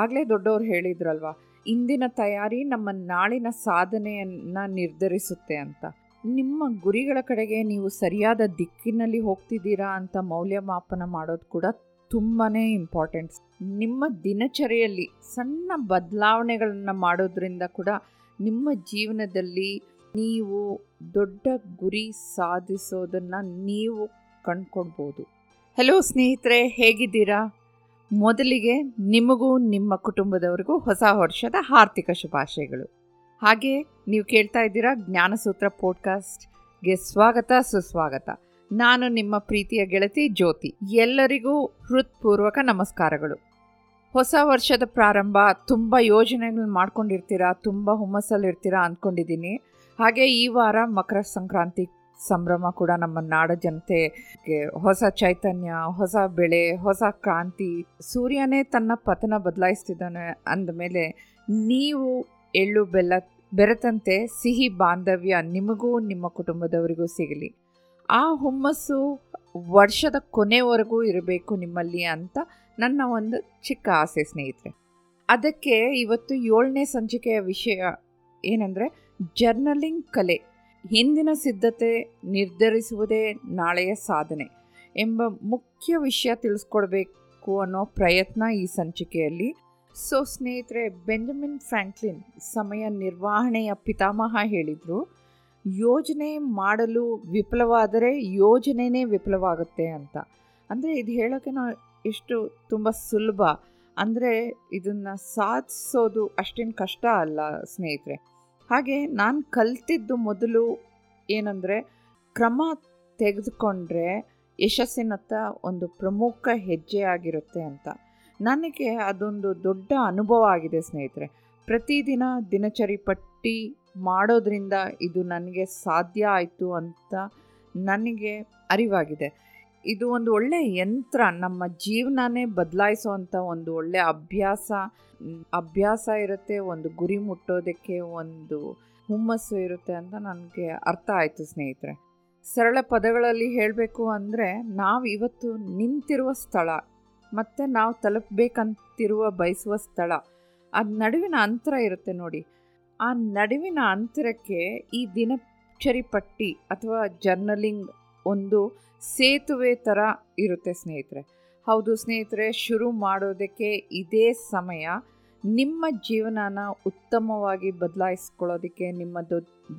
ಆಗಲೇ ದೊಡ್ಡವ್ರು ಹೇಳಿದ್ರಲ್ವಾ, ಇಂದಿನ ತಯಾರಿ ನಮ್ಮ ನಾಳಿನ ಸಾಧನೆಯನ್ನು ನಿರ್ಧರಿಸುತ್ತೆ ಅಂತ. ನಿಮ್ಮ ಗುರಿಗಳ ಕಡೆಗೆ ನೀವು ಸರಿಯಾದ ದಿಕ್ಕಿನಲ್ಲಿ ಹೋಗ್ತಿದ್ದೀರಾ ಅಂತ ಮೌಲ್ಯಮಾಪನ ಮಾಡೋದು ಕೂಡ ತುಂಬಾ ಇಂಪಾರ್ಟೆಂಟ್ಸ್. ನಿಮ್ಮ ದಿನಚರಿಯಲ್ಲಿ ಸಣ್ಣ ಬದಲಾವಣೆಗಳನ್ನು ಮಾಡೋದ್ರಿಂದ ಕೂಡ ನಿಮ್ಮ ಜೀವನದಲ್ಲಿ ನೀವು ದೊಡ್ಡ ಗುರಿ ಸಾಧಿಸೋದನ್ನು ನೀವು ಕಂಡುಕೊಳ್ಬೋದು. ಹಲೋ ಸ್ನೇಹಿತರೆ, ಹೇಗಿದ್ದೀರಾ? ಮೊದಲಿಗೆ ನಿಮಗೂ ನಿಮ್ಮ ಕುಟುಂಬದವರಿಗೂ ಹೊಸ ವರ್ಷದ ಹಾರ್ದಿಕ ಶುಭಾಶಯಗಳು. ಹಾಗೆ ನೀವು ಕೇಳ್ತಾ ಇದ್ದೀರಾ ಜ್ಞಾನಸೂತ್ರ ಪಾಡ್ಕಾಸ್ಟ್ಗೆ ಸ್ವಾಗತ ಸುಸ್ವಾಗತ. ನಾನು ನಿಮ್ಮ ಪ್ರೀತಿಯ ಗೆಳತಿ ಜ್ಯೋತಿ. ಎಲ್ಲರಿಗೂ ಹೃತ್ಪೂರ್ವಕ ನಮಸ್ಕಾರಗಳು. ಹೊಸ ವರ್ಷದ ಪ್ರಾರಂಭ, ತುಂಬ ಯೋಜನೆಗಳು ಮಾಡ್ಕೊಂಡಿರ್ತೀರಾ, ತುಂಬ ಹುಮ್ಮಸ್ಸಲ್ಲಿರ್ತೀರಾ ಅಂದ್ಕೊಂಡಿದ್ದೀನಿ. ಹಾಗೆ ಈ ವಾರ ಮಕರ ಸಂಕ್ರಾಂತಿ ಸಂಭ್ರಮ ಕೂಡ ನಮ್ಮ ನಾಡ ಜನತೆಗೆ ಹೊಸ ಚೈತನ್ಯ, ಹೊಸ ಬೆಳೆ, ಹೊಸ ಕ್ರಾಂತಿ. ಸೂರ್ಯನೇ ತನ್ನ ಪತನ ಬದಲಾಯಿಸ್ತಿದ್ದಾನೆ ಅಂದಮೇಲೆ ನೀವು ಎಳ್ಳು ಬೆಲ್ಲ ಬೆರೆತಂತೆ ಸಿಹಿ ಬಾಂಧವ್ಯ ನಿಮಗೂ ನಿಮ್ಮ ಕುಟುಂಬದವರಿಗೂ ಸಿಗಲಿ. ಆ ಹುಮ್ಮಸ್ಸು ವರ್ಷದ ಕೊನೆವರೆಗೂ ಇರಬೇಕು ನಿಮ್ಮಲ್ಲಿ ಅಂತ ನನ್ನ ಒಂದು ಚಿಕ್ಕ ಆಸೆ ಸ್ನೇಹಿತರೆ. ಅದಕ್ಕೆ ಇವತ್ತು 7ನೇ ಸಂಚಿಕೆಯ ವಿಷಯ ಏನಂದರೆ ಜರ್ನಲಿಂಗ್ ಕಲೆ. ಹಿಂದಿನ ಸಿದ್ಧತೆ ನಿರ್ಧರಿಸುವುದೇ ನಾಳೆಯ ಸಾಧನೆ ಎಂಬ ಮುಖ್ಯ ವಿಷಯ ತಿಳಿಸ್ಕೊಡ್ಬೇಕು ಅನ್ನೋ ಪ್ರಯತ್ನ ಈ ಸಂಚಿಕೆಯಲ್ಲಿ. ಸೊ ಸ್ನೇಹಿತರೆ, ಬೆಂಜಮಿನ್ ಫ್ರಾಂಕ್ಲಿನ್ ಸಮಯ ನಿರ್ವಹಣೆಯ ಪಿತಾಮಹ ಹೇಳಿದರು, ಯೋಜನೆ ಮಾಡಲು ವಿಫಲವಾದರೆ ಯೋಜನೆಯೇ ವಿಫಲವಾಗುತ್ತೆ ಅಂತ. ಅಂದರೆ ಇದು ಹೇಳೋಕ್ಕೆ ಎಷ್ಟು ತುಂಬ ಸುಲಭ ಅಂದರೆ ಇದನ್ನು ಸಾಧಿಸೋದು ಅಷ್ಟೇನು ಕಷ್ಟ ಅಲ್ಲ ಸ್ನೇಹಿತರೆ. ಹಾಗೆ ನಾನು ಕಲಿತಿದ್ದು ಮೊದಲು ಏನಂದರೆ ಕ್ರಮ ತೆಗೆದುಕೊಂಡ್ರೆ ಯಶಸ್ಸಿನತ್ತ ಒಂದು ಪ್ರಮುಖ ಹೆಜ್ಜೆಯಾಗಿರುತ್ತೆ ಅಂತ. ನನಗೆ ಅದೊಂದು ದೊಡ್ಡ ಅನುಭವ ಆಗಿದೆ ಸ್ನೇಹಿತರೆ. ಪ್ರತಿದಿನ ದಿನಚರಿ ಪಟ್ಟಿ ಮಾಡೋದ್ರಿಂದ ಇದು ನನಗೆ ಸಾಧ್ಯ ಆಯಿತು ಅಂತ ನನಗೆ ಅರಿವಾಗಿದೆ. ಇದು ಒಂದು ಒಳ್ಳೆ ಯಂತ್ರ, ನಮ್ಮ ಜೀವನನೇ ಬದಲಾಯಿಸುವಂಥ ಒಂದು ಒಳ್ಳೆ ಅಭ್ಯಾಸ ಇರುತ್ತೆ, ಒಂದು ಗುರಿ ಮುಟ್ಟೋದಕ್ಕೆ ಒಂದು ಹುಮ್ಮಸ್ಸು ಇರುತ್ತೆ ಅಂತ ನನಗೆ ಅರ್ಥ ಆಯಿತು ಸ್ನೇಹಿತರೆ. ಸರಳ ಪದಗಳಲ್ಲಿ ಹೇಳಬೇಕು ಅಂದರೆ, ನಾವು ಇವತ್ತು ನಿಂತಿರುವ ಸ್ಥಳ ಮತ್ತು ನಾವು ತಲುಪಬೇಕಂತಿರುವ ಬಯಸುವ ಸ್ಥಳ, ಅದು ನಡುವಿನ ಅಂತರ ಇರುತ್ತೆ ನೋಡಿ. ಆ ನಡುವಿನ ಅಂತರಕ್ಕೆ ಈ ದಿನಚರಿ ಪಟ್ಟಿ ಅಥವಾ ಜರ್ನಲಿಂಗ್ ಒಂದು ಸೇತುವೆ ಥರ ಇರುತ್ತೆ ಸ್ನೇಹಿತರೆ. ಹೌದು ಸ್ನೇಹಿತರೆ, ಶುರು ಮಾಡೋದಕ್ಕೆ ಇದೇ ಸಮಯ. ನಿಮ್ಮ ಜೀವನನ ಉತ್ತಮವಾಗಿ ಬದಲಾಯಿಸ್ಕೊಳ್ಳೋದಕ್ಕೆ ನಿಮ್ಮ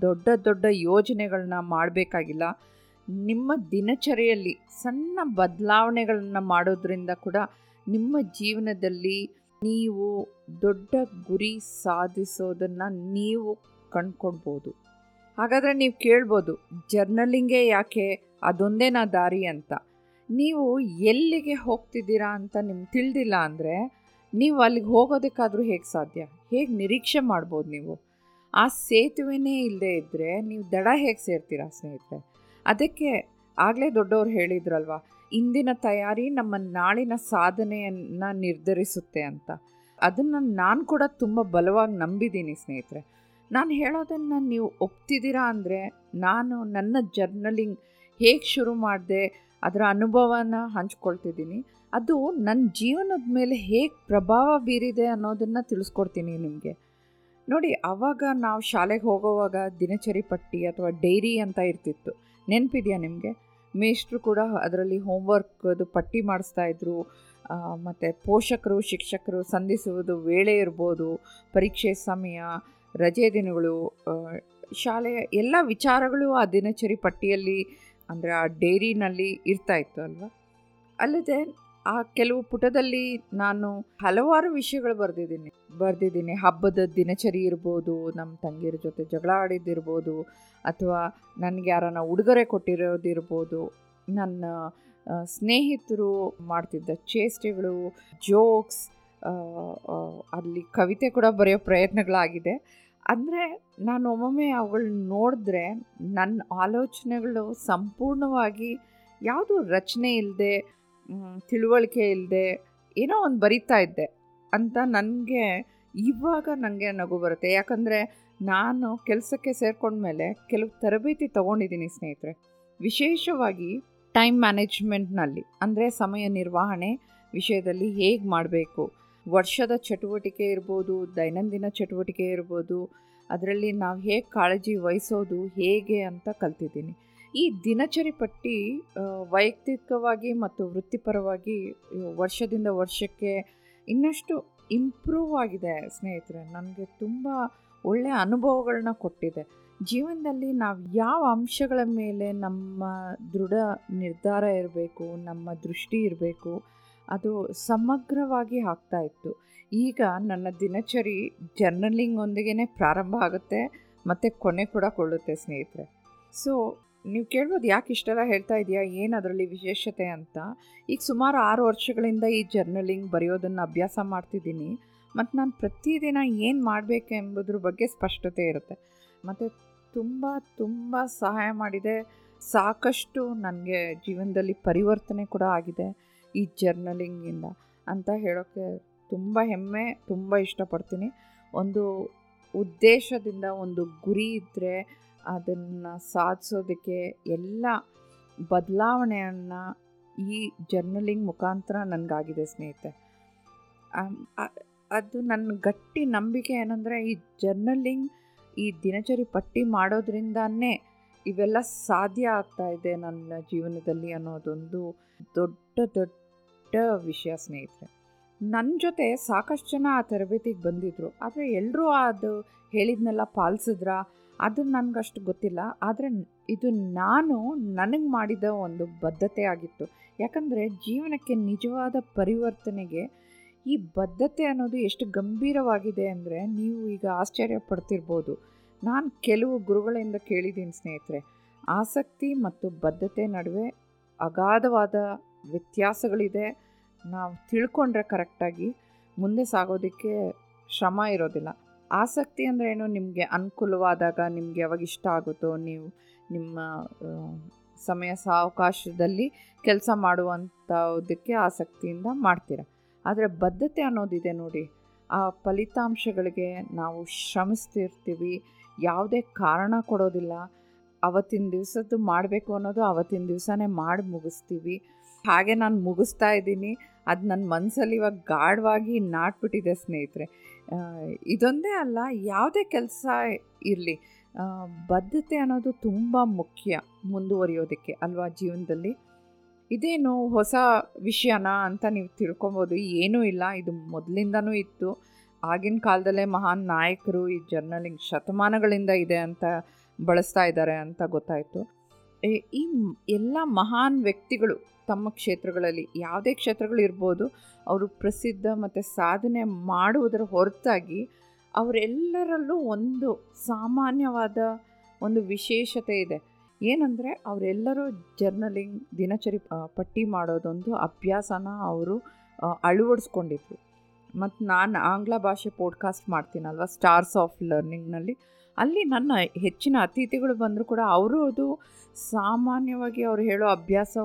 ದೊಡ್ಡ ದೊಡ್ಡ ಯೋಜನೆಗಳನ್ನ ಮಾಡಬೇಕಾಗಿಲ್ಲ. ನಿಮ್ಮ ದಿನಚರಿಯಲ್ಲಿ ಸಣ್ಣ ಬದಲಾವಣೆಗಳನ್ನು ಮಾಡೋದ್ರಿಂದ ಕೂಡ ನಿಮ್ಮ ಜೀವನದಲ್ಲಿ ನೀವು ದೊಡ್ಡ ಗುರಿ ಸಾಧಿಸೋದನ್ನು ನೀವು ಕಂಡುಕೊಳ್ಬೋದು. ಹಾಗಾದರೆ ನೀವು ಕೇಳ್ಬೋದು, ಜರ್ನಲಿಂಗೇ ಯಾಕೆ, ಅದೊಂದೇನಾ ದಾರಿ ಅಂತ. ನೀವು ಎಲ್ಲಿಗೆ ಹೋಗ್ತಿದ್ದೀರಾ ಅಂತ ನಿಮ್ಗೆ ತಿಳಿದಿಲ್ಲ ಅಂದರೆ ನೀವು ಅಲ್ಲಿಗೆ ಹೋಗೋದಕ್ಕಾದರೂ ಹೇಗೆ ಸಾಧ್ಯ, ಹೇಗೆ ನಿರೀಕ್ಷೆ ಮಾಡ್ಬೋದು ನೀವು? ಆ ಸೇತುವೆನೇ ಇಲ್ಲದೆ ಇದ್ದರೆ ನೀವು ದಡ ಹೇಗೆ ಸೇರ್ತೀರಾ ಸ್ನೇಹಿತರೆ? ಅದಕ್ಕೆ ಆಗಲೇ ದೊಡ್ಡವ್ರು ಹೇಳಿದ್ರಲ್ವ, ಇಂದಿನ ತಯಾರಿ ನಮ್ಮ ನಾಳಿನ ಸಾಧನೆಯನ್ನು ನಿರ್ಧರಿಸುತ್ತೆ ಅಂತ. ಅದನ್ನು ನಾನು ಕೂಡ ತುಂಬ ಬಲವಾಗಿ ನಂಬಿದ್ದೀನಿ ಸ್ನೇಹಿತರೆ. ನಾನು ಹೇಳೋದನ್ನು ನೀವು ಒಪ್ತಿದ್ದೀರಾ ಅಂದರೆ, ನಾನು ನನ್ನ ಜರ್ನಲಿಂಗ್ ಹೇಗೆ ಶುರು ಮಾಡಿದೆ ಅದರ ಅನುಭವನ ಹಂಚ್ಕೊಳ್ತಿದ್ದೀನಿ. ಅದು ನನ್ನ ಜೀವನದ ಮೇಲೆ ಹೇಗೆ ಪ್ರಭಾವ ಬೀರಿದೆ ಅನ್ನೋದನ್ನು ತಿಳಿಸ್ಕೊಡ್ತೀನಿ ನಿಮಗೆ. ನೋಡಿ, ಆವಾಗ ನಾವು ಶಾಲೆಗೆ ಹೋಗೋವಾಗ ದಿನಚರಿ ಪಟ್ಟಿ ಅಥವಾ ಡೈರಿ ಅಂತ ಇರ್ತಿತ್ತು, ನೆನಪಿದೆಯಾ ನಿಮಗೆ? ಮೇಷ್ಟ್ರು ಕೂಡ ಅದರಲ್ಲಿ ಹೋಮ್ವರ್ಕ್ದು ಪಟ್ಟಿ ಮಾಡಿಸ್ತಾಯಿದ್ರು, ಮತ್ತು ಪೋಷಕರು ಶಿಕ್ಷಕರು ಸಂಧಿಸುವುದು ವೇಳೆ ಇರ್ಬೋದು, ಪರೀಕ್ಷೆ ಸಮಯ, ರಜೆ ದಿನಗಳು, ಶಾಲೆಯ ಎಲ್ಲ ವಿಚಾರಗಳು ಆ ದಿನಚರಿ ಪಟ್ಟಿಯಲ್ಲಿ ಅಂದರೆ ಆ ಡೈರಿನಲ್ಲಿ ಇರ್ತಾಯಿತ್ತು ಅಲ್ವಾ. ಅಲ್ಲದೆ ಆ ಕೆಲವು ಪುಟದಲ್ಲಿ ನಾನು ಹಲವಾರು ವಿಷಯಗಳು ಬರೆದಿದ್ದೀನಿ. ಹಬ್ಬದ ದಿನಚರಿ ಇರ್ಬೋದು, ನಮ್ಮ ತಂಗಿಯರ ಜೊತೆ ಜಗಳ ಆಡಿದ್ದಿರ್ಬೋದು, ಅಥವಾ ನನಗೆ ಯಾರನ್ನ ಉಡುಗೊರೆ ಕೊಟ್ಟಿರೋದಿರ್ಬೋದು, ನನ್ನ ಸ್ನೇಹಿತರು ಮಾಡ್ತಿದ್ದ ಚೇಷ್ಟೆಗಳು, ಜೋಕ್ಸ್, ಅಲ್ಲಿ ಕವಿತೆ ಕೂಡ ಬರೆಯೋ ಪ್ರಯತ್ನಗಳಾಗಿದೆ. ಅಂದರೆ ನಾನು ಒಮ್ಮೊಮ್ಮೆ ಅವುಗಳನ್ನ ನೋಡಿದ್ರೆ ನನ್ನ ಆಲೋಚನೆಗಳು ಸಂಪೂರ್ಣವಾಗಿ ಯಾವುದೂ ರಚನೆ ಇಲ್ಲದೆ, ತಿಳುವಳಿಕೆ ಇಲ್ಲದೆ ಏನೋ ಒಂದು ಬರಿತಾ ಇದ್ದೆ ಅಂತ ನನಗೆ ಇವಾಗ ನಗು ಬರುತ್ತೆ. ಯಾಕಂದರೆ ನಾನು ಕೆಲಸಕ್ಕೆ ಸೇರಿಕೊಂಡ್ಮೇಲೆ ಕೆಲವು ತರಬೇತಿ ತೊಗೊಂಡಿದ್ದೀನಿ ಸ್ನೇಹಿತರೆ, ವಿಶೇಷವಾಗಿ ಟೈಮ್ ಮ್ಯಾನೇಜ್ಮೆಂಟ್ನಲ್ಲಿ, ಅಂದರೆ ಸಮಯ ನಿರ್ವಹಣೆ ವಿಷಯದಲ್ಲಿ ಹೇಗೆ ಮಾಡಬೇಕು ವರ್ಷದ ಚಟುವಟಿಕೆ ಇರ್ಬೋದು, ದೈನಂದಿನ ಚಟುವಟಿಕೆ ಇರ್ಬೋದು, ಅದರಲ್ಲಿ ನಾವು ಹೇಗೆ ಕಾಳಜಿ ವಹಿಸೋದು ಹೇಗೆ ಅಂತ ಕಲ್ತಿದ್ದೀನಿ. ಈ ದಿನಚರಿ ಪಟ್ಟಿ ವೈಯಕ್ತಿಕವಾಗಿ ಮತ್ತು ವೃತ್ತಿಪರವಾಗಿ ವರ್ಷದಿಂದ ವರ್ಷಕ್ಕೆ ಇನ್ನಷ್ಟು ಇಂಪ್ರೂವ್ ಆಗಿದೆ ಸ್ನೇಹಿತರೆ. ನನಗೆ ತುಂಬ ಒಳ್ಳೆಯ ಅನುಭವಗಳನ್ನ ಕೊಟ್ಟಿದೆ. ಜೀವನದಲ್ಲಿ ನಾವು ಯಾವ ಅಂಶಗಳ ಮೇಲೆ ನಮ್ಮ ದೃಢ ನಿರ್ಧಾರ ಇರಬೇಕು, ನಮ್ಮ ದೃಷ್ಟಿ ಇರಬೇಕು, ಅದು ಸಮಗ್ರವಾಗಿ ಆಗ್ತಾ ಇತ್ತು. ಈಗ ನನ್ನ ದಿನಚರಿ ಜರ್ನಲಿಂಗ್ ಒಂದಿಗೆ ಪ್ರಾರಂಭ ಆಗುತ್ತೆ ಮತ್ತು ಕೊನೆ ಕೂಡ ಕೊಳ್ಳುತ್ತೆ ಸ್ನೇಹಿತರೆ. ಸೊ ನೀವು ಕೇಳ್ಬೋದು, ಯಾಕೆ ಇಷ್ಟೆಲ್ಲ ಹೇಳ್ತಾ ಇದೆಯಾ, ಏನು ಅದರಲ್ಲಿ ವಿಶೇಷತೆ ಅಂತ. ಈಗ ಸುಮಾರು 6 ವರ್ಷಗಳಿಂದ ಈ ಜರ್ನಲಿಂಗ್ ಬರೆಯೋದನ್ನು ಅಭ್ಯಾಸ ಮಾಡ್ತಿದ್ದೀನಿ ಮತ್ತು ನಾನು ಪ್ರತಿದಿನ ಏನು ಮಾಡಬೇಕೆಂಬುದ್ರ ಬಗ್ಗೆ ಸ್ಪಷ್ಟತೆ ಇರುತ್ತೆ ಮತ್ತು ತುಂಬ ತುಂಬ ಸಹಾಯ ಮಾಡಿದೆ. ಸಾಕಷ್ಟು ನನಗೆ ಜೀವನದಲ್ಲಿ ಪರಿವರ್ತನೆ ಕೂಡ ಆಗಿದೆ ಈ ಜರ್ನಲಿಂಗಿಂದ ಅಂತ ಹೇಳೋಕ್ಕೆ ತುಂಬ ಹೆಮ್ಮೆ, ತುಂಬ ಇಷ್ಟಪಡ್ತೀನಿ. ಒಂದು ಉದ್ದೇಶದಿಂದ ಒಂದು ಗುರಿ ಇದ್ದರೆ ಅದನ್ನು ಸಾಧಿಸೋದಕ್ಕೆ ಎಲ್ಲ ಬದಲಾವಣೆಯನ್ನು ಈ ಜರ್ನಲಿಂಗ್ ಮುಖಾಂತರ ನನಗಾಗಿದೆ ಸ್ನೇಹಿತೆ. ಅದು ನನ್ನ ಗಟ್ಟಿ ನಂಬಿಕೆ ಏನಂದರೆ, ಈ ಜರ್ನಲಿಂಗ್, ಈ ದಿನಚರಿ ಪಟ್ಟಿ ಮಾಡೋದ್ರಿಂದನೇ ಇವೆಲ್ಲ ಸಾಧ್ಯ ಆಗ್ತಾಯಿದೆ ನನ್ನ ಜೀವನದಲ್ಲಿ ಅನ್ನೋದೊಂದು ದೊಡ್ಡ ದೊಡ್ಡ ವಿಷಯ ಸ್ನೇಹಿತರೆ. ನನ್ನ ಜೊತೆ ಸಾಕಷ್ಟು ಜನ ಆ ತರಬೇತಿಗೆ ಬಂದಿದ್ದರು, ಆದರೆ ಎಲ್ಲರೂ ಅದು ಹೇಳಿದ್ನೆಲ್ಲ ಪಾಲಿಸಿದ್ರಾ, ಅದು ನನಗಷ್ಟು ಗೊತ್ತಿಲ್ಲ. ಆದರೆ ಇದು ನನಗೆ ಮಾಡಿದ ಒಂದು ಬದ್ಧತೆ ಆಗಿತ್ತು. ಯಾಕಂದರೆ ಜೀವನಕ್ಕೆ ನಿಜವಾದ ಪರಿವರ್ತನೆಗೆ ಈ ಬದ್ಧತೆ ಅನ್ನೋದು ಎಷ್ಟು ಗಂಭೀರವಾಗಿದೆ ಅಂದರೆ ನೀವು ಈಗ ಆಶ್ಚರ್ಯ ಪಡ್ತಿರ್ಬೋದು. ನಾನು ಕೆಲವು ಗುರುಗಳಿಂದ ಕೇಳಿದ್ದೀನಿ ಸ್ನೇಹಿತರೆ, ಆಸಕ್ತಿ ಮತ್ತು ಬದ್ಧತೆ ನಡುವೆ ಅಗಾಧವಾದ ವ್ಯತ್ಯಾಸಗಳಿದೆ. ನಾವು ತಿಳ್ಕೊಂಡ್ರೆ ಕರೆಕ್ಟಾಗಿ ಮುಂದೆ ಸಾಗೋದಕ್ಕೆ ಶ್ರಮ ಇರೋದಿಲ್ಲ. ಆಸಕ್ತಿ ಅಂದರೆ ಏನು, ನಿಮಗೆ ಅನುಕೂಲವಾದಾಗ, ನಿಮ್ಗೆ ಯಾವಾಗ ಇಷ್ಟ ಆಗುತ್ತೋ, ನೀವು ನಿಮ್ಮ ಸಮಯ ಸಾವಕಾಶದಲ್ಲಿ ಕೆಲಸ ಮಾಡುವಂಥದಕ್ಕೆ ಆಸಕ್ತಿಯಿಂದ ಮಾಡ್ತೀರ. ಆದರೆ ಬದ್ಧತೆ ಅನ್ನೋದಿದೆ ನೋಡಿ, ಆ ಫಲಿತಾಂಶಗಳಿಗೆ ನಾವು ಶ್ರಮಿಸ್ತಿರ್ತೀವಿ, ಯಾವುದೇ ಕಾರಣ ಕೊಡೋದಿಲ್ಲ. ಅವತ್ತಿನ ದಿವಸದ್ದು ಮಾಡಬೇಕು ಅನ್ನೋದು ಅವತ್ತಿನ ದಿವಸನೇ ಮಾಡಿ ಮುಗಿಸ್ತೀವಿ. ಹಾಗೆ ನಾನು ಮುಗಿಸ್ತಾ ಇದ್ದೀನಿ, ಅದು ನನ್ನ ಮನಸ್ಸಲ್ಲಿ ಇವಾಗ ಗಾಢವಾಗಿ ನಾಟ್ಬಿಟ್ಟಿದೆ ಸ್ನೇಹಿತರೆ. ಇದೊಂದೇ ಅಲ್ಲ, ಯಾವುದೇ ಕೆಲಸ ಇರಲಿ, ಬದ್ಧತೆ ಅನ್ನೋದು ತುಂಬ ಮುಖ್ಯ ಮುಂದುವರಿಯೋದಕ್ಕೆ ಅಲ್ವಾ ಜೀವನದಲ್ಲಿ. ಇದೇನು ಹೊಸ ವಿಷಯನಾ ಅಂತ ನೀವು ತಿಳ್ಕೊಬೋದು, ಏನೂ ಇಲ್ಲ, ಇದು ಮೊದಲಿಂದನೂ ಇತ್ತು. ಆಗಿನ ಕಾಲದಲ್ಲೇ ಮಹಾನ್ ನಾಯಕರು ಈ ಜರ್ನಲಿಂಗ್ ಶತಮಾನಗಳಿಂದ ಇದೆ ಅಂತ ಬಳಸ್ತಾ ಇದ್ದಾರೆ ಅಂತ ಗೊತ್ತಾಯಿತು. ಈ ಎಲ್ಲ ಮಹಾನ್ ವ್ಯಕ್ತಿಗಳು ತಮ್ಮ ಕ್ಷೇತ್ರಗಳಲ್ಲಿ, ಯಾವುದೇ ಕ್ಷೇತ್ರಗಳಿರ್ಬೋದು, ಅವರು ಪ್ರಸಿದ್ಧ ಮತ್ತು ಸಾಧನೆ ಮಾಡುವುದರ ಹೊರತಾಗಿ ಅವರೆಲ್ಲರಲ್ಲೂ ಒಂದು ಸಾಮಾನ್ಯವಾದ ಒಂದು ವಿಶೇಷತೆ ಇದೆ. ಏನಂದರೆ ಅವರೆಲ್ಲರೂ ಜರ್ನಲಿಂಗ್, ದಿನಚರಿ ಪಟ್ಟಿ ಮಾಡೋದೊಂದು ಅಭ್ಯಾಸನ ಅವರು ಅಳವಡಿಸ್ಕೊಂಡಿದ್ರು. ಮತ್ತು ನಾನು ಆಂಗ್ಲ ಭಾಷೆ ಪಾಡ್ಕಾಸ್ಟ್ ಮಾಡ್ತೀನಲ್ವ, ಸ್ಟಾರ್ಸ್ ಆಫ್ ಲರ್ನಿಂಗ್ನಲ್ಲಿ, ಅಲ್ಲಿ ನನ್ನ ಹೆಚ್ಚಿನ ಅತಿಥಿಗಳು ಬಂದರೂ ಕೂಡ ಅವರು ಅದು ಸಾಮಾನ್ಯವಾಗಿ ಅವರು ಹೇಳೋ ಅಭ್ಯಾಸ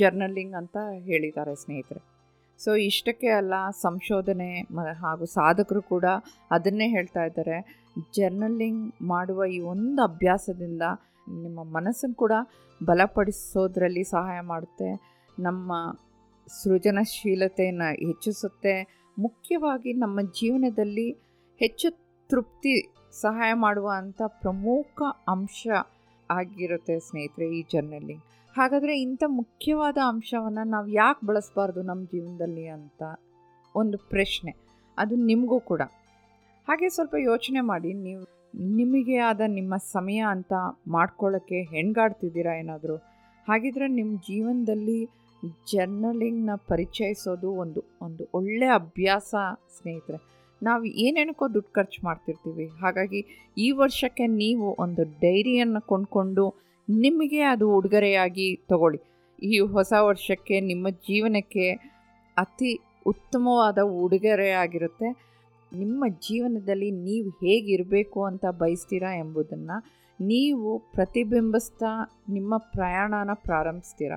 ಜರ್ನಲಿಂಗ್ ಅಂತ ಹೇಳಿದ್ದಾರೆ ಸ್ನೇಹಿತರೆ. ಸೊ ಇಷ್ಟಕ್ಕೆ ಅಲ್ಲ, ಸಂಶೋಧನೆ ಹಾಗೂ ಸಾಧಕರು ಕೂಡ ಅದನ್ನೇ ಹೇಳ್ತಾ ಇದ್ದಾರೆ. ಜರ್ನಲಿಂಗ್ ಮಾಡುವ ಈ ಒಂದು ಅಭ್ಯಾಸದಿಂದ ನಿಮ್ಮ ಮನಸ್ಸನ್ನು ಕೂಡ ಬಲಪಡಿಸೋದ್ರಲ್ಲಿ ಸಹಾಯ ಮಾಡುತ್ತೆ, ನಮ್ಮ ಸೃಜನಶೀಲತೆಯನ್ನು ಹೆಚ್ಚಿಸುತ್ತೆ, ಮುಖ್ಯವಾಗಿ ನಮ್ಮ ಜೀವನದಲ್ಲಿ ಹೆಚ್ಚು ತೃಪ್ತಿ ಸಹಾಯ ಮಾಡುವಂಥ ಪ್ರಮುಖ ಅಂಶ ಆಗಿರುತ್ತೆ ಸ್ನೇಹಿತರೆ ಈ ಜರ್ನಲಿಂಗ್. ಹಾಗಾದರೆ ಇಂಥ ಮುಖ್ಯವಾದ ಅಂಶವನ್ನು ನಾವು ಯಾಕೆ ಬಳಸಬಾರ್ದು ನಮ್ಮ ಜೀವನದಲ್ಲಿ ಅಂತ ಒಂದು ಪ್ರಶ್ನೆ, ಅದು ನಿಮಗೂ ಕೂಡ. ಹಾಗೆ ಸ್ವಲ್ಪ ಯೋಚನೆ ಮಾಡಿ, ನೀವು ನಿಮಗೆ ಆದ ನಿಮ್ಮ ಸಮಯ ಅಂತ ಮಾಡ್ಕೊಳ್ಳೋಕ್ಕೆ ಹೆಣ್ಗಾಡ್ತಿದ್ದೀರಾ ಏನಾದರೂ? ಹಾಗಿದ್ರೆ ನಿಮ್ಮ ಜೀವನದಲ್ಲಿ ಜರ್ನಲಿಂಗ್ನ ಪರಿಚಯಿಸೋದು ಒಂದು ಒಂದು ಒಳ್ಳೆಯ ಅಭ್ಯಾಸ ಸ್ನೇಹಿತರೆ. ನಾವು ಏನೇನಕ್ಕೋ ದುಡ್ಡು ಖರ್ಚು ಮಾಡ್ತಿರ್ತೀವಿ, ಹಾಗಾಗಿ ಈ ವರ್ಷಕ್ಕೆ ನೀವು ಒಂದು ಡೈರಿಯನ್ನು ಕೊಂಡ್ಕೊಂಡು ನಿಮಗೆ ಅದು ಉಡುಗೊರೆಯಾಗಿ ತಗೊಳ್ಳಿ. ಈ ಹೊಸ ವರ್ಷಕ್ಕೆ ನಿಮ್ಮ ಜೀವನಕ್ಕೆ ಅತಿ ಉತ್ತಮವಾದ ಉಡುಗೊರೆಯಾಗಿರುತ್ತೆ. ನಿಮ್ಮ ಜೀವನದಲ್ಲಿ ನೀವು ಹೇಗಿರಬೇಕು ಅಂತ ಬಯಸ್ತೀರಾ ಎಂಬುದನ್ನು ನೀವು ಪ್ರತಿಬಿಂಬಿಸ್ತಾ ನಿಮ್ಮ ಪ್ರಯಾಣನ ಪ್ರಾರಂಭಿಸ್ತೀರ.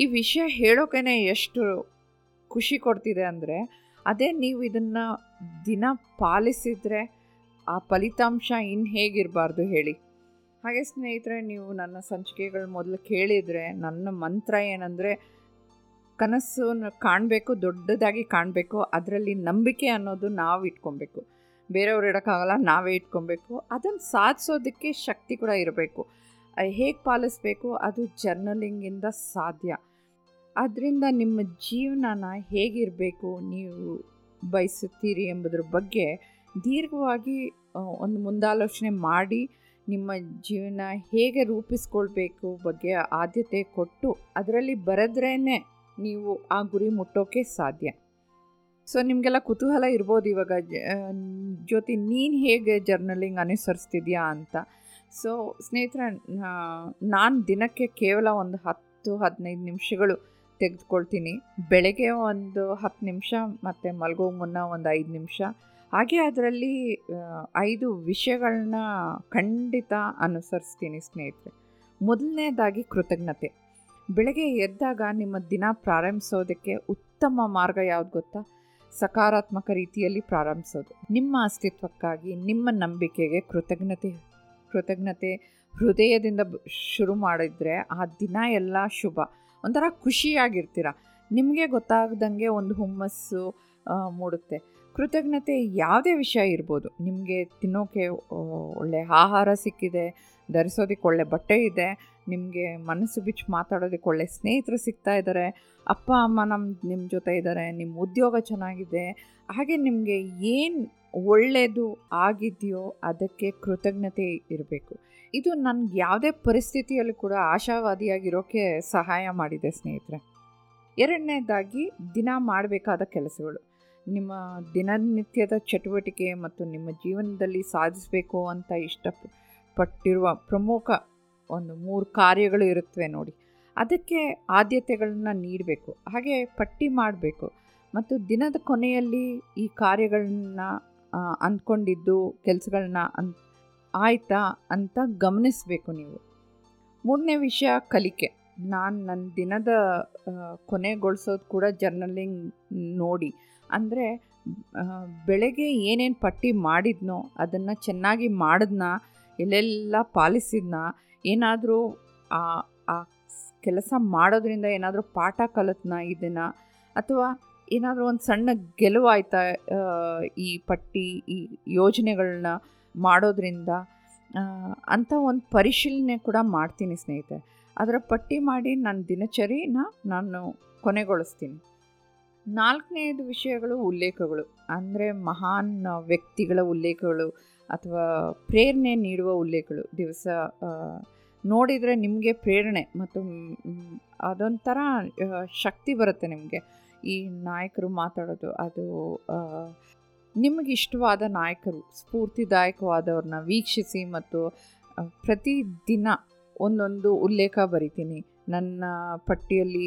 ಈ ವಿಷಯ ಹೇಳೋಕೆ ಎಷ್ಟು ಖುಷಿ ಕೊಡ್ತಿದೆ ಅಂದರೆ, ಅದೇ ನೀವು ಇದನ್ನು ದಿನ ಪಾಲಿಸಿದರೆ ಆ ಫಲಿತಾಂಶ ಇನ್ನು ಹೇಗಿರಬಾರ್ದು ಹೇಳಿ. ಹಾಗೆ ಸ್ನೇಹಿತರೆ, ನೀವು ನನ್ನ ಸಂಚಿಕೆಗಳು ಮೊದಲು ಕೇಳಿದರೆ ನನ್ನ ಮಂತ್ರ ಏನಂದರೆ ಕನಸು ಕಾಣಬೇಕು, ದೊಡ್ಡದಾಗಿ ಕಾಣಬೇಕು, ಅದರಲ್ಲಿ ನಂಬಿಕೆ ಅನ್ನೋದು ನಾವು ಇಟ್ಕೊಬೇಕು, ಬೇರೆಯವ್ರು ಇಡೋಕ್ಕಾಗಲ್ಲ, ನಾವೇ ಇಟ್ಕೊಬೇಕು. ಅದನ್ನು ಸಾಧಿಸೋದಕ್ಕೆ ಶಕ್ತಿ ಕೂಡ ಇರಬೇಕು. ಹೇಗೆ ಪಾಲಿಸಬೇಕು, ಅದು ಜರ್ನಲಿಂಗಿಂದ ಸಾಧ್ಯ. ಅದರಿಂದ ನಿಮ್ಮ ಜೀವನನ ಹೇಗಿರಬೇಕು ನೀವು ಬಯಸುತ್ತೀರಿ ಎಂಬುದ್ರ ಬಗ್ಗೆ ದೀರ್ಘವಾಗಿ ಒಂದು ಮುಂದಾಲೋಚನೆ ಮಾಡಿ ನಿಮ್ಮ ಜೀವನ ಹೇಗೆ ರೂಪಿಸ್ಕೊಳ್ಬೇಕು ಬಗ್ಗೆ ಆದ್ಯತೆ ಕೊಟ್ಟು ಅದರಲ್ಲಿ ಬರೆದ್ರೇ ನೀವು ಆ ಗುರಿ ಮುಟ್ಟೋಕ್ಕೆ ಸಾಧ್ಯ. ಸೊ ನಿಮಗೆಲ್ಲ ಕುತೂಹಲ ಇರ್ಬೋದು ಇವಾಗ, ಜ್ಯೋತಿ ನೀನು ಹೇಗೆ ಜರ್ನಲಿಂಗ್ ಅನುಸರಿಸ್ತಿದ್ಯಾ ಅಂತ. ಸೊ ಸ್ನೇಹಿತರೆ, ನಾನು ದಿನಕ್ಕೆ ಕೇವಲ ಒಂದು 10-15 ನಿಮಿಷಗಳು ತೆಗೆದುಕೊಳ್ತೀನಿ. ಬೆಳಗ್ಗೆ ಒಂದು 10 ನಿಮಿಷ, ಮತ್ತು ಮಲಗೋ ಮುನ್ನ ಒಂದು 5 ನಿಮಿಷ. ಹಾಗೆ ಅದರಲ್ಲಿ 5 ವಿಷಯಗಳನ್ನ ಖಂಡಿತ ಅನುಸರಿಸ್ತೀನಿ ಸ್ನೇಹಿತರೆ. ಮೊದಲನೇದಾಗಿ ಕೃತಜ್ಞತೆ. ಬೆಳಗ್ಗೆ ಎದ್ದಾಗ ನಿಮ್ಮ ದಿನ ಪ್ರಾರಂಭಿಸೋದಕ್ಕೆ ಉತ್ತಮ ಮಾರ್ಗ ಯಾವುದು ಗೊತ್ತಾ? ಸಕಾರಾತ್ಮಕ ರೀತಿಯಲ್ಲಿ ಪ್ರಾರಂಭಿಸೋದು. ನಿಮ್ಮ ಅಸ್ತಿತ್ವಕ್ಕಾಗಿ, ನಿಮ್ಮ ನಂಬಿಕೆಗೆ ಕೃತಜ್ಞತೆ ಹೃದಯದಿಂದ ಶುರು ಮಾಡಿದರೆ ಆ ದಿನ ಎಲ್ಲ ಶುಭ. ಒಂಥರ ಖುಷಿಯಾಗಿರ್ತೀರ, ನಿಮಗೆ ಗೊತ್ತಾಗ್ದಂಗೆ ಒಂದು ಹುಮ್ಮಸ್ಸು ಮೂಡುತ್ತೆ. ಕೃತಜ್ಞತೆ ಯಾವುದೇ ವಿಷಯ ಇರ್ಬೋದು. ನಿಮಗೆ ತಿನ್ನೋಕ್ಕೆ ಒಳ್ಳೆ ಆಹಾರ ಸಿಕ್ಕಿದೆ, ಧರಿಸೋದಕ್ಕೆ ಒಳ್ಳೆ ಬಟ್ಟೆ ಇದೆ, ನಿಮಗೆ ಮನಸ್ಸು ಬಿಚ್ಚಿ ಮಾತಾಡೋದಕ್ಕೆ ಒಳ್ಳೆ ಸ್ನೇಹಿತರು ಸಿಗ್ತಾ ಇದ್ದಾರೆ, ಅಪ್ಪ ಅಮ್ಮ ನಿಮ್ಮ ಜೊತೆ ಇದ್ದಾರೆ, ನಿಮ್ಮ ಉದ್ಯೋಗ ಚೆನ್ನಾಗಿದೆ. ಹಾಗೆ ನಿಮಗೆ ಏನು ಒಳ್ಳೆಯದು ಆಗಿದೆಯೋ ಅದಕ್ಕೆ ಕೃತಜ್ಞತೆ ಇರಬೇಕು. ಇದು ನನಗೆ ಯಾವುದೇ ಪರಿಸ್ಥಿತಿಯಲ್ಲೂ ಕೂಡ ಆಶಾವಾದಿಯಾಗಿರೋಕ್ಕೆ ಸಹಾಯ ಮಾಡಿದೆ ಸ್ನೇಹಿತರೆ. ಎರಡನೇದಾಗಿ ದಿನ ಮಾಡಬೇಕಾದ ಕೆಲಸಗಳು. ನಿಮ್ಮ ದಿನನಿತ್ಯದ ಚಟುವಟಿಕೆ ಮತ್ತು ನಿಮ್ಮ ಜೀವನದಲ್ಲಿ ಸಾಧಿಸಬೇಕು ಅಂತ ಇಷ್ಟಪಟ್ಟಿರುವ ಪ್ರಮುಖ ಒಂದು 3 ಕಾರ್ಯಗಳು ಇರುತ್ತವೆ ನೋಡಿ, ಅದಕ್ಕೆ ಆದ್ಯತೆಗಳನ್ನ ನೀಡಬೇಕು, ಹಾಗೆ ಪಟ್ಟಿ ಮಾಡಬೇಕು. ಮತ್ತು ದಿನದ ಕೊನೆಯಲ್ಲಿ ಈ ಕಾರ್ಯಗಳನ್ನ ಅಂದ್ಕೊಂಡಿದ್ದು ಕೆಲಸಗಳನ್ನ ಆಯಿತಾ ಅಂತ ಗಮನಿಸಬೇಕು ನೀವು. 3ನೇ ವಿಷಯ ಕಲಿಕೆ. ನಾನು ನನ್ನ ದಿನದ ಕೊನೆಗೊಳಿಸೋದು ಕೂಡ ಜರ್ನಲಿಂಗ್ ನೋಡಿ. ಅಂದರೆ ಬೆಳಗ್ಗೆ ಏನೇನು ಪಟ್ಟಿ ಮಾಡಿದ್ನೋ ಅದನ್ನು ಚೆನ್ನಾಗಿ ಮಾಡಿದ್ನ, ಎಲ್ಲೆಲ್ಲ ಪಾಲಿಸಿದ್ನ, ಏನಾದರೂ ಆ ಕೆಲಸ ಮಾಡೋದ್ರಿಂದ ಏನಾದರೂ ಪಾಠ ಕಲಿತ್ನ ಇದನ್ನ, ಅಥವಾ ಏನಾದರೂ ಒಂದು ಸಣ್ಣ ಗೆಲುವಾಯ್ತಾ ಈ ಪಟ್ಟಿ ಈ ಯೋಜನೆಗಳನ್ನ ಮಾಡೋದ್ರಿಂದ ಅಂತ ಒಂದು ಪರಿಶೀಲನೆ ಕೂಡ ಮಾಡ್ತೀನಿ ಸ್ನೇಹಿತರೆ. ಅದರ ಪಟ್ಟಿ ಮಾಡಿ ನನ್ನ ದಿನಚರಿನ ನಾನು ಕೊನೆಗೊಳಿಸ್ತೀನಿ. 4ನೇದು ವಿಷಯಗಳು ಉಲ್ಲೇಖಗಳು. ಅಂದರೆ ಮಹಾನ್ ವ್ಯಕ್ತಿಗಳ ಉಲ್ಲೇಖಗಳು ಅಥವಾ ಪ್ರೇರಣೆ ನೀಡುವ ಉಲ್ಲೇಖಗಳು. ದಿವಸ ನೋಡಿದರೆ ನಿಮಗೆ ಪ್ರೇರಣೆ ಮತ್ತು ಅದೊಂಥರ ಶಕ್ತಿ ಬರುತ್ತೆ ನಿಮಗೆ. ಈ ನಾಯಕರು ಮಾತಾಡೋದು, ಅದು ನಿಮಗೆ ಇಷ್ಟವಾದ ನಾಯಕರು, ಸ್ಫೂರ್ತಿದಾಯಕವಾದವ್ರನ್ನ ವೀಕ್ಷಿಸಿ ಮತ್ತು ಪ್ರತಿದಿನ ಒಂದೊಂದು ಉಲ್ಲೇಖ ಬರಿತೀನಿ. ನನ್ನ ಪಟ್ಟಿಯಲ್ಲಿ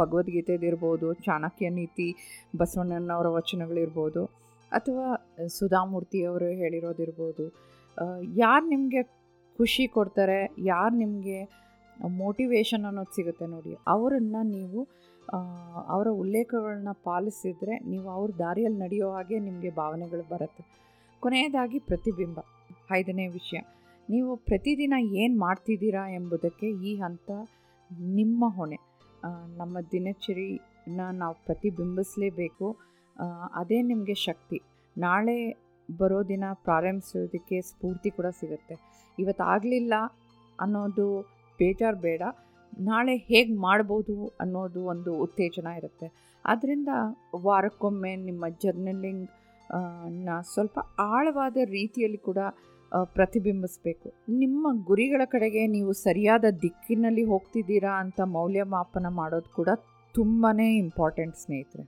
ಭಗವದ್ಗೀತೆದಿರ್ಬೋದು, ಚಾಣಕ್ಯ ನೀತಿ, ಬಸವಣ್ಣನವರ ವಚನಗಳಿರ್ಬೋದು, ಅಥವಾ ಸುಧಾಮೂರ್ತಿಯವರು ಹೇಳಿರೋದಿರ್ಬೋದು. ಯಾರು ನಿಮಗೆ ಖುಷಿ ಕೊಡ್ತಾರೆ, ಯಾರು ನಿಮಗೆ ಮೋಟಿವೇಶನ್ ಅನ್ನೋದು ಸಿಗುತ್ತೆ ನೋಡಿ, ಅವರನ್ನು ನೀವು ಅವರ ಉಲ್ಲೇಖಗಳನ್ನ ಪಾಲಿಸಿದರೆ ನೀವು ಅವ್ರ ದಾರಿಯಲ್ಲಿ ನಡೆಯೋ ಹಾಗೆ ನಿಮಗೆ ಭಾವನೆಗಳು ಬರುತ್ತೆ. ಕೊನೆಯದಾಗಿ ಪ್ರತಿಬಿಂಬ, 5ನೇ ವಿಷಯ. ನೀವು ಪ್ರತಿದಿನ ಏನು ಮಾಡ್ತಿದ್ದೀರಾ ಎಂಬುದಕ್ಕೆ ಈ ಹಂತ ನಿಮ್ಮ ಹೊಣೆ. ನಮ್ಮ ದಿನಚರಿನ ನಾವು ಪ್ರತಿಬಿಂಬಿಸಲೇಬೇಕು, ಅದೇ ನಿಮಗೆ ಶಕ್ತಿ. ನಾಳೆ ಬರೋ ದಿನ ಪ್ರಾರಂಭಿಸೋದಕ್ಕೆ ಸ್ಫೂರ್ತಿ ಕೂಡ ಸಿಗುತ್ತೆ. ಇವತ್ತಾಗಲಿಲ್ಲ ಅನ್ನೋದು ಬೇಜಾರು ಬೇಡ, ನಾಳೆ ಹೇಗೆ ಮಾಡ್ಬೋದು ಅನ್ನೋದು ಒಂದು ಉತ್ತೇಜನ ಇರುತ್ತೆ. ಆದ್ದರಿಂದ ವಾರಕ್ಕೊಮ್ಮೆ ನಿಮ್ಮ ಜರ್ನಲಿಂಗ್ ನ ಸ್ವಲ್ಪ ಆಳವಾದ ರೀತಿಯಲ್ಲಿ ಕೂಡ ಪ್ರತಿಬಿಂಬಿಸಬೇಕು. ನಿಮ್ಮ ಗುರಿಗಳ ಕಡೆಗೆ ನೀವು ಸರಿಯಾದ ದಿಕ್ಕಿನಲ್ಲಿ ಹೋಗ್ತಿದ್ದೀರಾ ಅಂತ ಮೌಲ್ಯಮಾಪನ ಮಾಡೋದು ಕೂಡ ತುಂಬಾ ಇಂಪಾರ್ಟೆಂಟ್ ಸ್ನೇಹಿತರೆ.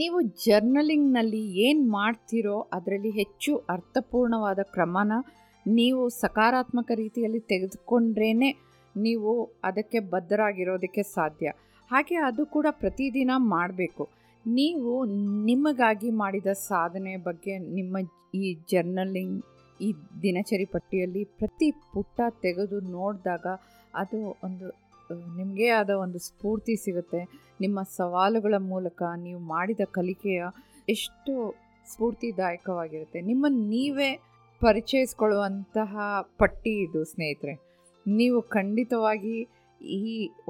ನೀವು ಜರ್ನಲಿಂಗ್ನಲ್ಲಿ ಏನು ಮಾಡ್ತೀರೋ ಅದರಲ್ಲಿ ಹೆಚ್ಚು ಅರ್ಥಪೂರ್ಣವಾದ ಕ್ರಮನ ನೀವು ಸಕಾರಾತ್ಮಕ ರೀತಿಯಲ್ಲಿ ತೆಗೆದುಕೊಂಡ್ರೇ ನೀವು ಅದಕ್ಕೆ ಬದ್ಧರಾಗಿರೋದಕ್ಕೆ ಸಾಧ್ಯ. ಹಾಗೆ ಅದು ಕೂಡ ಪ್ರತಿದಿನ ಮಾಡಬೇಕು. ನೀವು ನಿಮಗಾಗಿ ಮಾಡಿದ ಸಾಧನೆ ಬಗ್ಗೆ ನಿಮ್ಮ ಈ ಜರ್ನಲಿಂಗ್ ಈ ದಿನಚರಿ ಪಟ್ಟಿಯಲ್ಲಿ ಪ್ರತಿ ಪುಟ್ಟ ತೆಗೆದು ನೋಡಿದಾಗ ಅದು ಒಂದು ನಿಮಗೆ ಆದ ಒಂದು ಸ್ಫೂರ್ತಿ ಸಿಗುತ್ತೆ. ನಿಮ್ಮ ಸವಾಲುಗಳ ಮೂಲಕ ನೀವು ಮಾಡಿದ ಕಲಿಕೆಯ ಎಷ್ಟು ಸ್ಫೂರ್ತಿದಾಯಕವಾಗಿರುತ್ತೆ. ನಿಮ್ಮನ್ನು ನೀವೇ ಪರಿಚಯಿಸ್ಕೊಳ್ಳುವಂತಹ ಪಟ್ಟಿ ಇದು ಸ್ನೇಹಿತರೆ. ನೀವು ಖಂಡಿತವಾಗಿ ಈ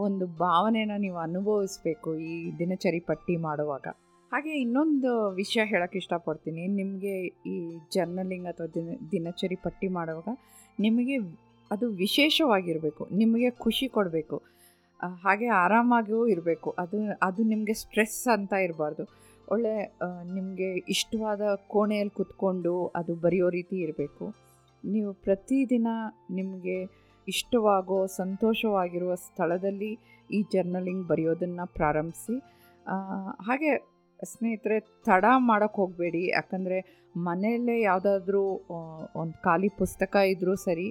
ಒಂದು ಭಾವನೆನ ನೀವು ಅನುಭವಿಸ್ಬೇಕು ಈ ದಿನಚರಿ ಪಟ್ಟಿ ಮಾಡುವಾಗ. ಹಾಗೆ ಇನ್ನೊಂದು ವಿಷಯ ಹೇಳೋಕ್ಕೆ ಇಷ್ಟಪಡ್ತೀನಿ. ನಿಮಗೆ ಈ ಜರ್ನಲಿಂಗ್ ಅಥವಾ ದಿನಚರಿ ಪಟ್ಟಿ ಮಾಡುವಾಗ ನಿಮಗೆ ಅದು ವಿಶೇಷವಾಗಿರಬೇಕು, ನಿಮಗೆ ಖುಷಿ ಕೊಡಬೇಕು, ಹಾಗೆ ಆರಾಮಾಗಿಯೂ ಇರಬೇಕು. ಅದು ಅದು ನಿಮಗೆ ಸ್ಟ್ರೆಸ್ ಅಂತ ಇರಬಾರ್ದು. ಒಳ್ಳೆ ನಿಮಗೆ ಇಷ್ಟವಾದ ಕೋಣೆಯಲ್ಲಿ ಕೂತ್ಕೊಂಡು ಅದು ಬರೆಯೋ ರೀತಿ ಇರಬೇಕು. ನೀವು ಪ್ರತಿದಿನ ನಿಮಗೆ ಇಷ್ಟವಾಗೋ ಸಂತೋಷವಾಗಿರುವ ಸ್ಥಳದಲ್ಲಿ ಈ ಜರ್ನಲಿಂಗ್ ಬರೆಯೋದನ್ನು ಪ್ರಾರಂಭಿಸಿ. ಹಾಗೆ ಸ್ನೇಹಿತರೆ, ತಡ ಮಾಡೋಕ್ಕೆ ಹೋಗಬೇಡಿ. ಯಾಕಂದರೆ ಮನೆಯಲ್ಲೇ ಯಾವುದಾದ್ರೂ ಒಂದು ಖಾಲಿ ಪುಸ್ತಕ ಇದ್ದರೂ ಸರಿ,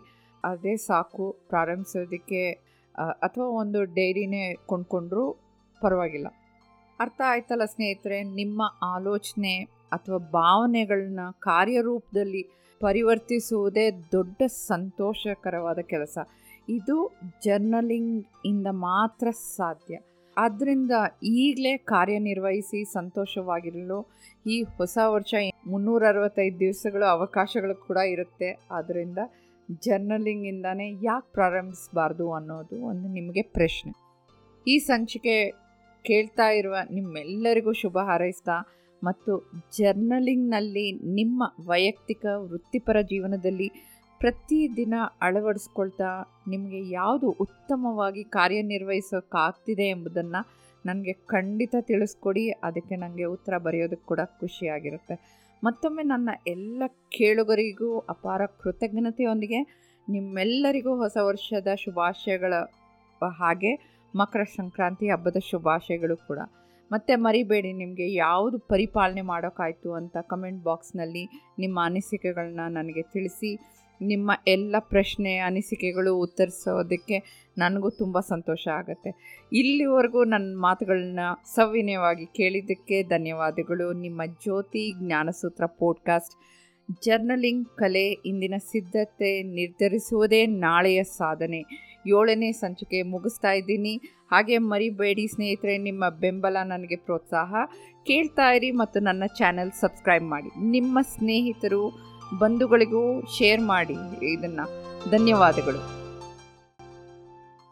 ಅದೇ ಸಾಕು ಪ್ರಾರಂಭಿಸೋದಕ್ಕೆ. ಅಥವಾ ಒಂದು ಡೈರಿನೇ ಕೊಂಡ್ಕೊಂಡ್ರೂ ಪರವಾಗಿಲ್ಲ. ಅರ್ಥ ಆಯ್ತಲ್ಲ ಸ್ನೇಹಿತರೆ? ನಿಮ್ಮ ಆಲೋಚನೆ ಅಥವಾ ಭಾವನೆಗಳನ್ನ ಕಾರ್ಯರೂಪದಲ್ಲಿ ಪರಿವರ್ತಿಸುವುದೇ ದೊಡ್ಡ ಸಂತೋಷಕರವಾದ ಕೆಲಸ. ಇದು ಜರ್ನಲಿಂಗ್ ಇಂದ ಮಾತ್ರ ಸಾಧ್ಯ. ಆದ್ದರಿಂದ ಈಗಲೇ ಕಾರ್ಯನಿರ್ವಹಿಸಿ ಸಂತೋಷವಾಗಿರಲು ಈ ಹೊಸ ವರ್ಷ 365 ದಿವಸಗಳು ಅವಕಾಶಗಳು ಕೂಡ ಇರುತ್ತೆ. ಆದ್ದರಿಂದ ಜರ್ನಲಿಂಗಿಂದನೇ ಯಾಕೆ ಪ್ರಾರಂಭಿಸಬಾರ್ದು ಅನ್ನೋದು ಒಂದು ನಿಮಗೆ ಪ್ರಶ್ನೆ. ಈ ಸಂಚಿಕೆ ಕೇಳ್ತಾ ಇರುವ ನಿಮ್ಮೆಲ್ಲರಿಗೂ ಶುಭ ಹಾರೈಸ್ತಾ ಮತ್ತು ಜರ್ನಲಿಂಗ್ನಲ್ಲಿ ನಿಮ್ಮ ವೈಯಕ್ತಿಕ ವೃತ್ತಿಪರ ಜೀವನದಲ್ಲಿ ಪ್ರತಿದಿನ ಅಳವಡಿಸ್ಕೊಳ್ತಾ ನಿಮಗೆ ಯಾವುದು ಉತ್ತಮವಾಗಿ ಕಾರ್ಯನಿರ್ವಹಿಸೋಕ್ಕಾಗ್ತಿದೆ ಎಂಬುದನ್ನು ನನಗೆ ಖಂಡಿತ ತಿಳಿಸ್ಕೊಡಿ. ಅದಕ್ಕೆ ನನಗೆ ಉತ್ತರ ಬರೆಯೋದಕ್ಕೆ ಕೂಡ ಖುಷಿಯಾಗಿರುತ್ತೆ. ಮತ್ತೊಮ್ಮೆ ನನ್ನ ಎಲ್ಲ ಕೇಳುಗರಿಗೂ ಅಪಾರ ಕೃತಜ್ಞತೆಯೊಂದಿಗೆ ನಿಮ್ಮೆಲ್ಲರಿಗೂ ಹೊಸ ವರ್ಷದ ಶುಭಾಶಯಗಳ ಹಾಗೆ ಮಕರ ಸಂಕ್ರಾಂತಿ ಹಬ್ಬದ ಶುಭಾಶಯಗಳು ಕೂಡ. ಮತ್ತೆ ಮರಿಬೇಡಿ, ನಿಮಗೆ ಯಾವುದು ಪರಿಪಾಲನೆ ಮಾಡೋಕ್ಕಾಯಿತು ಅಂತ ಕಮೆಂಟ್ ಬಾಕ್ಸ್ನಲ್ಲಿ ನಿಮ್ಮ ಅನಿಸಿಕೆಗಳನ್ನ ನನಗೆ ತಿಳಿಸಿ. ನಿಮ್ಮ ಎಲ್ಲ ಪ್ರಶ್ನೆ ಅನಿಸಿಕೆಗಳು ಉತ್ತರಿಸೋದಕ್ಕೆ ನನಗೂ ತುಂಬ ಸಂತೋಷ ಆಗುತ್ತೆ. ಇಲ್ಲಿವರೆಗೂ ನನ್ನ ಮಾತುಗಳನ್ನ ಸವಿನಯವಾಗಿ ಕೇಳಿದ್ದಕ್ಕೆ ಧನ್ಯವಾದಗಳು. ನಿಮ್ಮ ಜ್ಯೋತಿ ಜ್ಞಾನಸೂತ್ರ ಪಾಡ್ಕಾಸ್ಟ್. ಜರ್ನಲಿಂಗ್ ಕಲೆ, ಇಂದಿನ ಸಿದ್ಧತೆ ನಿರ್ಧರಿಸುವುದೇ ನಾಳೆಯ ಸಾಧನೆ 7ನೇ ಸಂಚಿಕೆ ಮುಗಿಸ್ತಾ ಇದ್ದೀನಿ. ಹಾಗೆ ಮರಿಬೇಡಿ ಸ್ನೇಹಿತರೆ, ನಿಮ್ಮ ಬೆಂಬಲ ನನಗೆ ಪ್ರೋತ್ಸಾಹ. ಕೇಳ್ತಾ ಇರಿ ಮತ್ತು ನನ್ನ ಚಾನೆಲ್ ಸಬ್ಸ್ಕ್ರೈಬ್ ಮಾಡಿ. ನಿಮ್ಮ ಸ್ನೇಹಿತರು ಬಂಧುಗಳಿಗೂ ಶೇರ್ ಮಾಡಿ ಇದನ್ನು. ಧನ್ಯವಾದಗಳು.